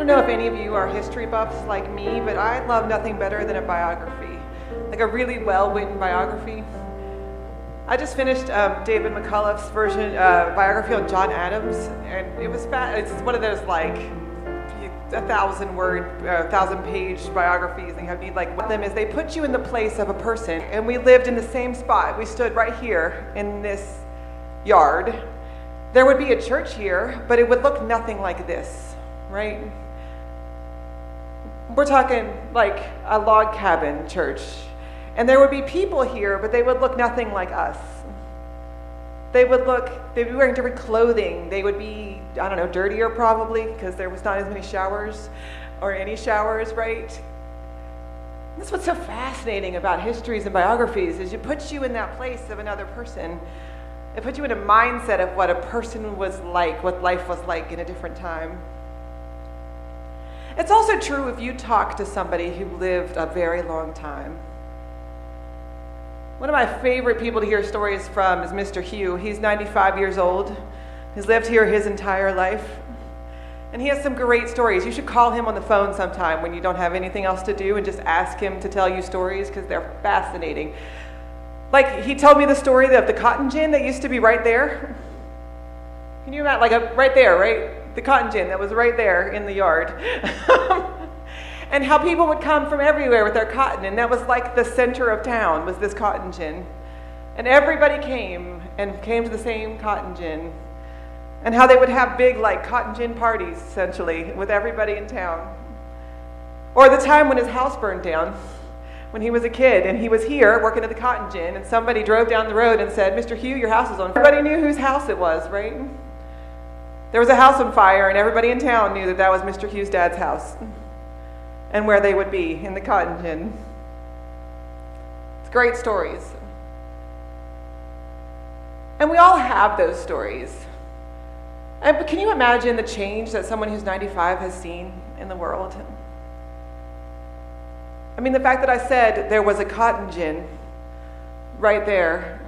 don't know if any of you are history buffs like me, but I love nothing better than a biography, like a really well-written biography. I just finished David McCullough's version biography on John Adams, and it was it's one of those like 1,000-page biographies, and you like what them is they put you in the place of a person, and we lived in the same spot. We stood right here in this yard. There would be a church here, but it would look nothing like this, right? We're talking like a log cabin church. And there would be people here, but they would look nothing like us. They'd be wearing different clothing. They would be, I don't know, dirtier probably, because there was not as many showers or any showers, right? And that's what's so fascinating about histories and biographies, is it puts you in that place of another person. It puts you in a mindset of what a person was like, what life was like in a different time. It's also true if you talk to somebody who lived a very long time. One of my favorite people to hear stories from is Mr. Hugh. He's 95 years old. He's lived here his entire life. And he has some great stories. You should call him on the phone sometime when you don't have anything else to do and just ask him to tell you stories, because they're fascinating. Like, he told me the story of the cotton gin that used to be right there. Can you imagine, like, right there, right? The cotton gin that was right there in the yard. And how people would come from everywhere with their cotton, and that was like the center of town, was this cotton gin. And everybody came to the same cotton gin. And how they would have big, like, cotton gin parties, essentially, with everybody in town. Or the time when his house burned down, when he was a kid, and he was here working at the cotton gin, and somebody drove down the road and said, "Mr. Hugh, your house is on fire." Everybody knew whose house it was, right? There was a house on fire, and everybody in town knew that that was Mr. Hugh's dad's house. And where they would be in the cotton gin. It's great stories. And we all have those stories. And, but can you imagine the change that someone who's 95 has seen in the world? I mean, the fact that I said there was a cotton gin right there.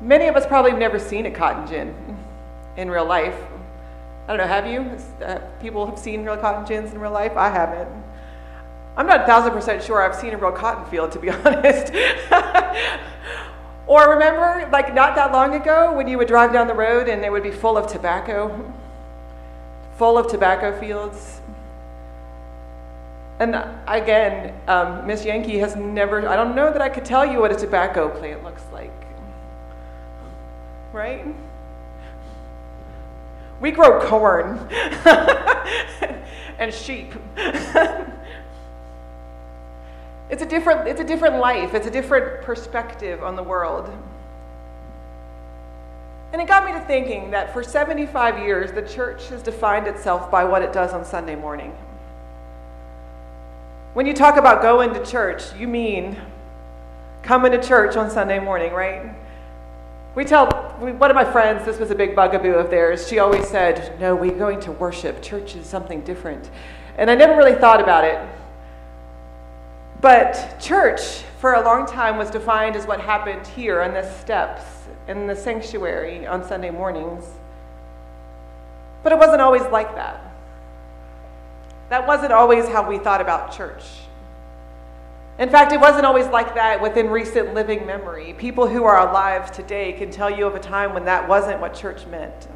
Many of us probably have never seen a cotton gin in real life. I don't know, have you? People have seen real cotton gins in real life? I haven't. I'm not 1,000% sure I've seen a real cotton field, to be honest. Or remember, like, not that long ago, when you would drive down the road and they would be full of tobacco fields. And again, Miss Yankee has never, I don't know that I could tell you what a tobacco plant looks like, right? We grow corn and sheep. It's a different life. It's a different perspective on the world. And it got me to thinking that for 75 years, the church has defined itself by what it does on Sunday morning. When you talk about going to church, you mean coming to church on Sunday morning, right? One of my friends, this was a big bugaboo of theirs, she always said, "No, we're going to worship. Church is something different." And I never really thought about it. But church, for a long time, was defined as what happened here on the steps, in the sanctuary on Sunday mornings. But it wasn't always like that. That wasn't always how we thought about church. In fact, it wasn't always like that within recent living memory. People who are alive today can tell you of a time when that wasn't what church meant.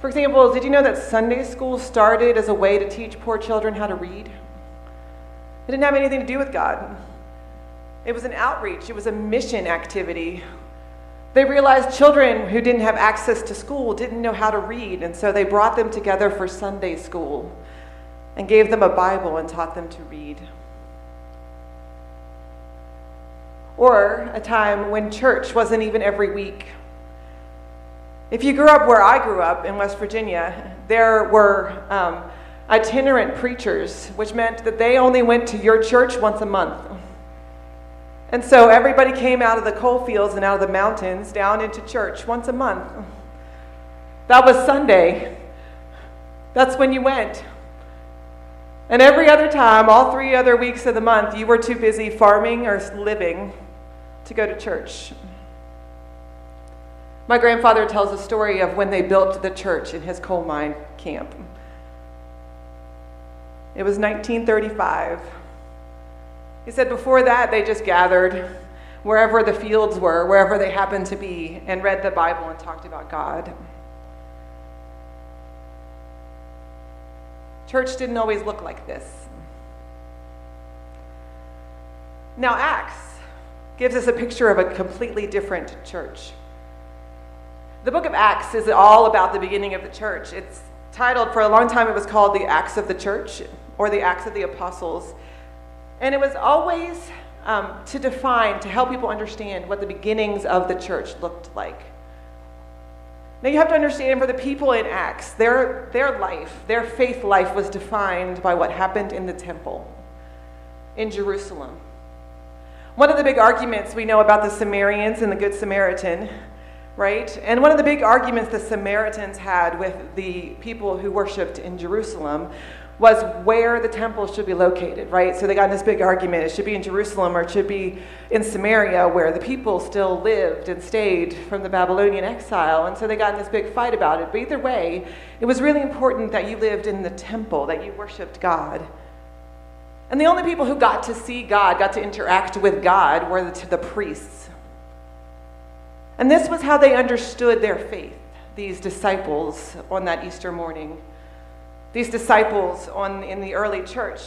For example, did you know that Sunday school started as a way to teach poor children how to read? It didn't have anything to do with God. It was an outreach. It was a mission activity. They realized children who didn't have access to school didn't know how to read, and so they brought them together for Sunday school and gave them a Bible and taught them to read. Or a time when church wasn't even every week. If you grew up where I grew up in West Virginia, there were itinerant preachers, which meant that they only went to your church once a month. And so everybody came out of the coal fields and out of the mountains down into church once a month. That was Sunday. That's when you went. And every other time, all 3 other weeks of the month, you were too busy farming or living to go to church. My grandfather tells a story of when they built the church in his coal mine camp. It was 1935. He said before that they just gathered wherever the fields were, wherever they happened to be, and read the Bible and talked about God. Church didn't always look like this. Now Acts gives us a picture of a completely different church. The book of Acts is all about the beginning of the church. It's titled, for a long time it was called the Acts of the Church or the Acts of the Apostles. And it was always to help people understand what the beginnings of the church looked like. Now you have to understand, for the people in Acts, their life, their faith life was defined by what happened in the temple in Jerusalem. One of the big arguments we know about the Samaritans and the Good Samaritan, right? And one of the big arguments the Samaritans had with the people who worshiped in Jerusalem was where the temple should be located, right? So they got in this big argument. It should be in Jerusalem or it should be in Samaria where the people still lived and stayed from the Babylonian exile. And so they got in this big fight about it. But either way, it was really important that you lived in the temple, that you worshiped God. And the only people who got to see God, got to interact with God, were the priests. And this was how they understood their faith, these disciples on that Easter morning. These disciples in the early church,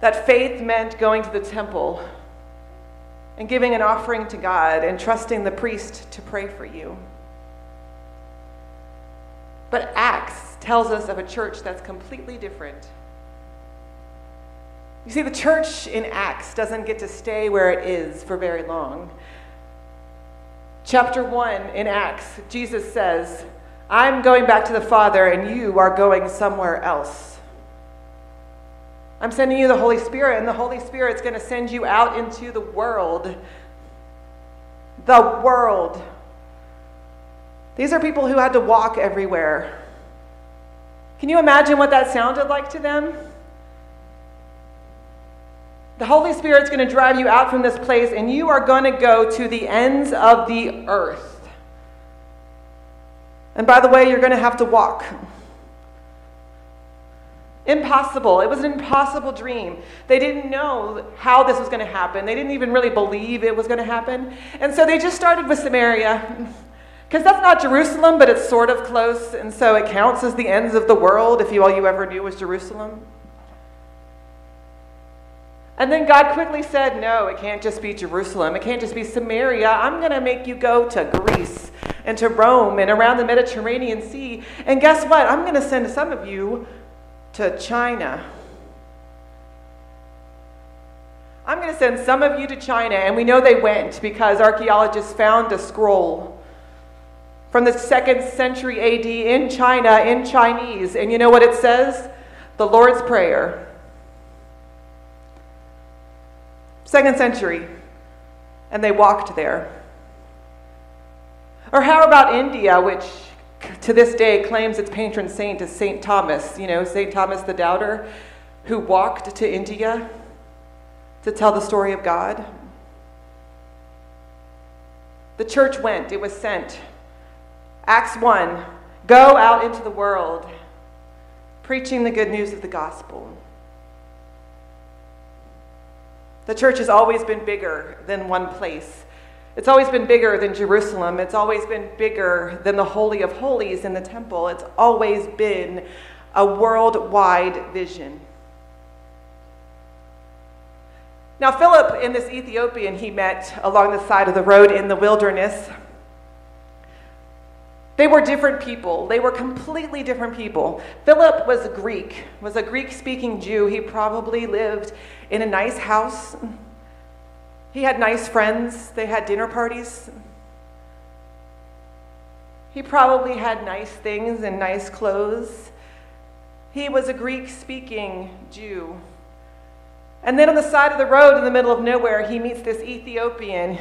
that faith meant going to the temple and giving an offering to God and trusting the priest to pray for you. But Acts tells us of a church that's completely different. You see, the church in Acts doesn't get to stay where it is for very long. Chapter 1 in Acts, Jesus says, I'm going back to the Father, and you are going somewhere else. I'm sending you the Holy Spirit, and the Holy Spirit's going to send you out into the world. The world. These are people who had to walk everywhere. Can you imagine what that sounded like to them? The Holy Spirit's going to drive you out from this place, and you are going to go to the ends of the earth. And by the way, you're going to have to walk. Impossible. It was an impossible dream. They didn't know how this was going to happen. They didn't even really believe it was going to happen. And so they just started with Samaria. Because that's not Jerusalem, but it's sort of close. And so it counts as the ends of the world if all you ever knew was Jerusalem. And then God quickly said, no, it can't just be Jerusalem. It can't just be Samaria. I'm going to make you go to Greece and to Rome and around the Mediterranean Sea. And guess what? I'm going to send some of you to China. I'm going to send some of you to China. And we know they went because archaeologists found a scroll from the 2nd century AD in China in Chinese. And you know what it says? The Lord's Prayer. 2nd century. And they walked there. Or how about India, which to this day claims its patron saint is St. Thomas, you know, St. Thomas the Doubter, who walked to India to tell the story of God? The church went, it was sent. Acts 1, go out into the world, preaching the good news of the gospel. The church has always been bigger than one place. It's always been bigger than Jerusalem. It's always been bigger than the Holy of Holies in the temple. It's always been a worldwide vision. Now, Philip and this Ethiopian he met along the side of the road in the wilderness, they were different people. They were completely different people. Philip was a Greek-speaking Jew. He probably lived in a nice house. He had nice friends. They had dinner parties. He probably had nice things and nice clothes. He was a Greek-speaking Jew. And then on the side of the road in the middle of nowhere, he meets this Ethiopian.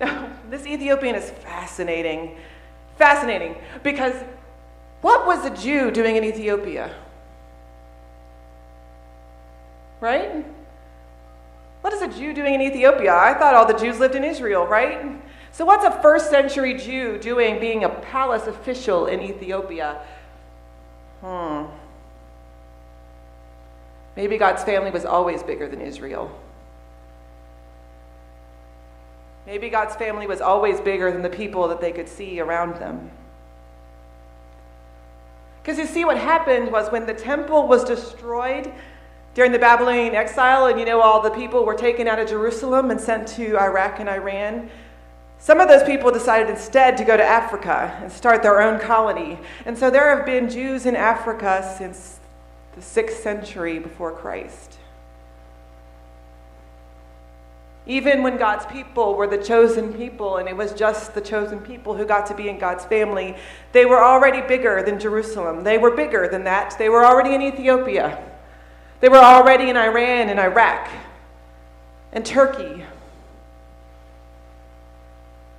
Now, this Ethiopian is fascinating. Fascinating, because what was a Jew doing in Ethiopia? Right? What is a Jew doing in Ethiopia? I thought all the Jews lived in Israel, right? So what's a first century Jew doing being a palace official in Ethiopia? Maybe God's family was always bigger than Israel. Maybe God's family was always bigger than the people that they could see around them. Because you see, what happened was when the temple was destroyed during the Babylonian exile, and you know all the people were taken out of Jerusalem and sent to Iraq and Iran, some of those people decided instead to go to Africa and start their own colony. And so there have been Jews in Africa since the 6th century before Christ. Even when God's people were the chosen people, and it was just the chosen people who got to be in God's family, they were already bigger than Jerusalem. They were bigger than that. They were already in Ethiopia. They were already in Iran and Iraq and Turkey.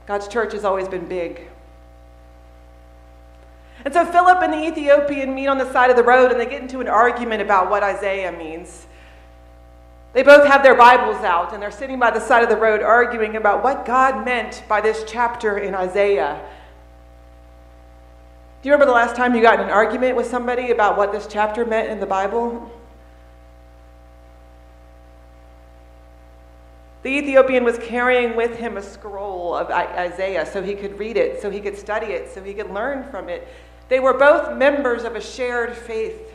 God's church has always been big. And so Philip and the Ethiopian meet on the side of the road, and they get into an argument about what Isaiah means. They both have their Bibles out, and they're sitting by the side of the road arguing about what God meant by this chapter in Isaiah. Do you remember the last time you got in an argument with somebody about what this chapter meant in the Bible? The Ethiopian was carrying with him a scroll of Isaiah so he could read it, so he could study it, so he could learn from it. They were both members of a shared faith.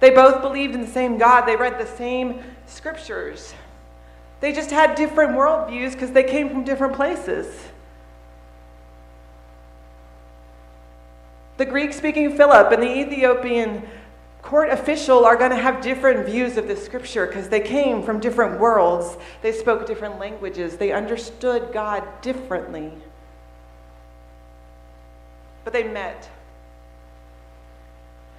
They both believed in the same God. They read the same scriptures. They just had different worldviews because they came from different places. The Greek-speaking Philip and the Ethiopian court official are going to have different views of the scripture because they came from different worlds. They spoke different languages. They understood God differently. But they met.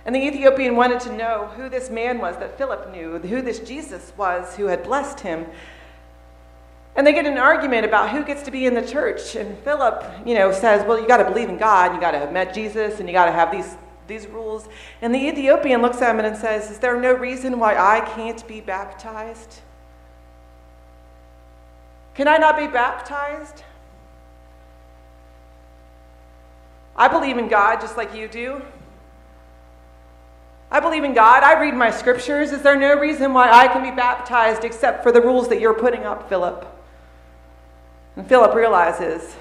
And the Ethiopian wanted to know who this man was that Philip knew, who this Jesus was who had blessed him. And they get an argument about who gets to be in the church. And Philip, says, well, you got to believe in God. You got to have met Jesus, and you got to have these rules. And the Ethiopian looks at him and says, is there no reason why I can't be baptized? Can I not be baptized? I believe in God just like you do. I believe in God. I read my scriptures. Is there no reason why I can be baptized except for the rules that you're putting up, Philip? And Philip realizes,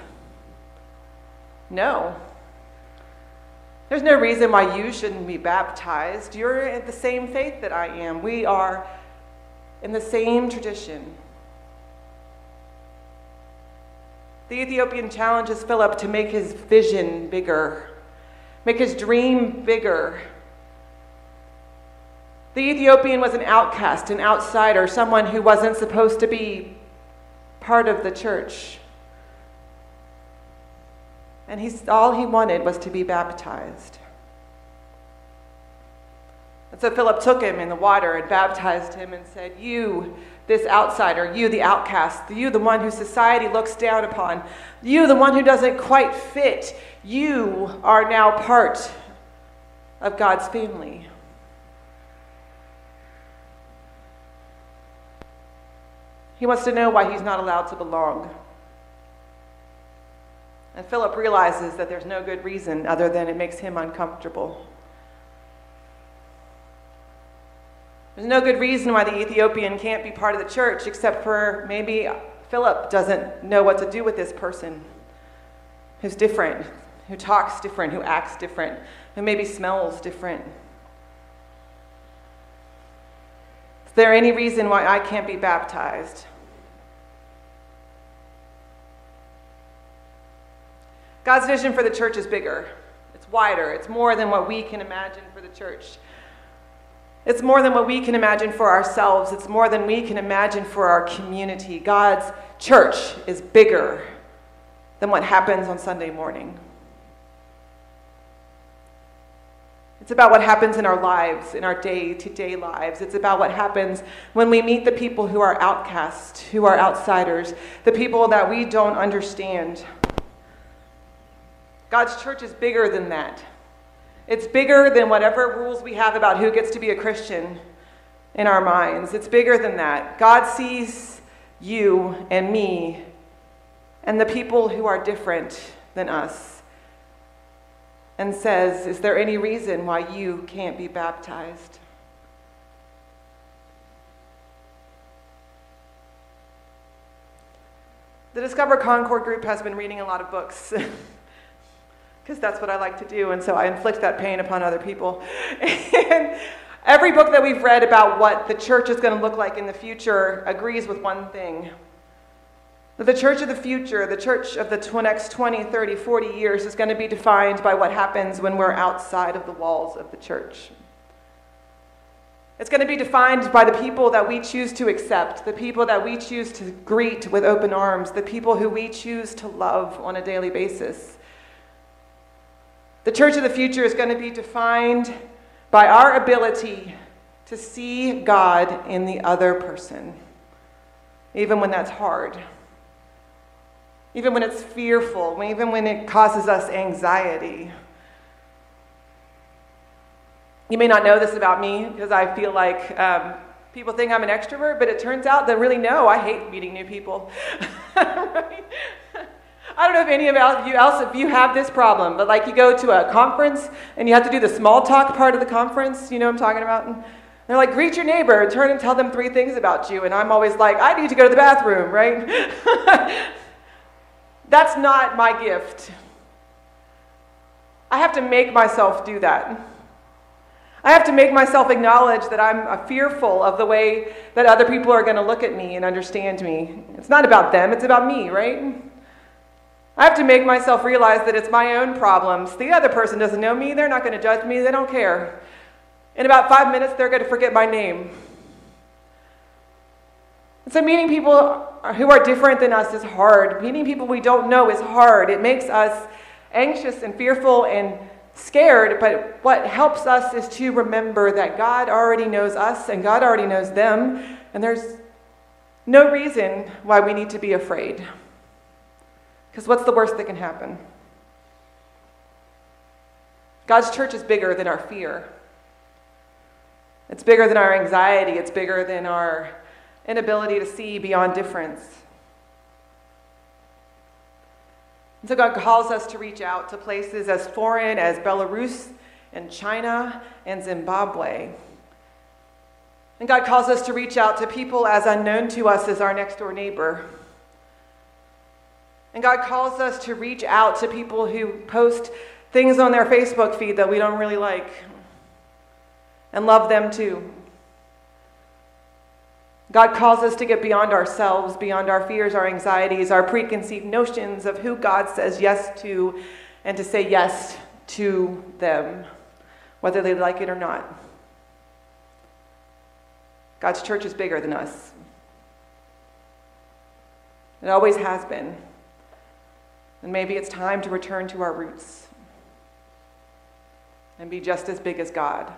no. There's no reason why you shouldn't be baptized. You're in the same faith that I am. We are in the same tradition. The Ethiopian challenges Philip to make his vision bigger, make his dream bigger. The Ethiopian was an outcast, an outsider, someone who wasn't supposed to be part of the church. And all he wanted was to be baptized. And so Philip took him in the water and baptized him and said, you, this outsider, you, the outcast, you, the one who society looks down upon, you, the one who doesn't quite fit, you are now part of God's family. He wants to know why he's not allowed to belong. And Philip realizes that there's no good reason other than it makes him uncomfortable. There's no good reason why the Ethiopian can't be part of the church except for maybe Philip doesn't know what to do with this person who's different, who talks different, who acts different, who maybe smells different. Is there any reason why I can't be baptized? God's vision for the church is bigger. It's wider. It's more than what we can imagine for the church. It's more than what we can imagine for ourselves. It's more than we can imagine for our community. God's church is bigger than what happens on Sunday morning. It's about what happens in our lives, in our day-to-day lives. It's about what happens when we meet the people who are outcasts, who are outsiders, the people that we don't understand. God's church is bigger than that. It's bigger than whatever rules we have about who gets to be a Christian in our minds. It's bigger than that. God sees you and me and the people who are different than us, and says, is there any reason why you can't be baptized? The Discover Concord group has been reading a lot of books because that's what I like to do, and so I inflict that pain upon other people. And every book that we've read about what the church is going to look like in the future agrees with one thing. That the church of the future, the church of the next 20, 30, 40 years is going to be defined by what happens when we're outside of the walls of the church. It's going to be defined by the people that we choose to accept, the people that we choose to greet with open arms, the people who we choose to love on a daily basis. The church of the future is going to be defined by our ability to see God in the other person, even when that's hard, even when it's fearful, even when it causes us anxiety. You may not know this about me because I feel like people think I'm an extrovert, but it turns out that really no, I hate meeting new people. Right? I don't know if any of you else, if you have this problem, but like you go to a conference and you have to do the small talk part of the conference, you know what I'm talking about? And they're like, greet your neighbor, turn and tell them three things about you. And I'm always like, I need to go to the bathroom, right? That's not my gift. I have to make myself do that. I have to make myself acknowledge that I'm fearful of the way that other people are going to look at me and understand me. It's not about them, it's about me, right? I have to make myself realize that it's my own problems. The other person doesn't know me, they're not going to judge me, they don't care. In about 5 minutes, they're going to forget my name. And so meeting people who are different than us is hard. Meeting people we don't know is hard. It makes us anxious and fearful and scared, but what helps us is to remember that God already knows us and God already knows them, and there's no reason why we need to be afraid. Because what's the worst that can happen? God's church is bigger than our fear. It's bigger than our anxiety. It's bigger than our inability to see beyond difference. And so God calls us to reach out to places as foreign as Belarus and China and Zimbabwe. And God calls us to reach out to people as unknown to us as our next door neighbor. And God calls us to reach out to people who post things on their Facebook feed that we don't really like and love them too. God calls us to get beyond ourselves, beyond our fears, our anxieties, our preconceived notions of who God says yes to, and to say yes to them, whether they like it or not. God's church is bigger than us. It always has been. And maybe it's time to return to our roots and be just as big as God.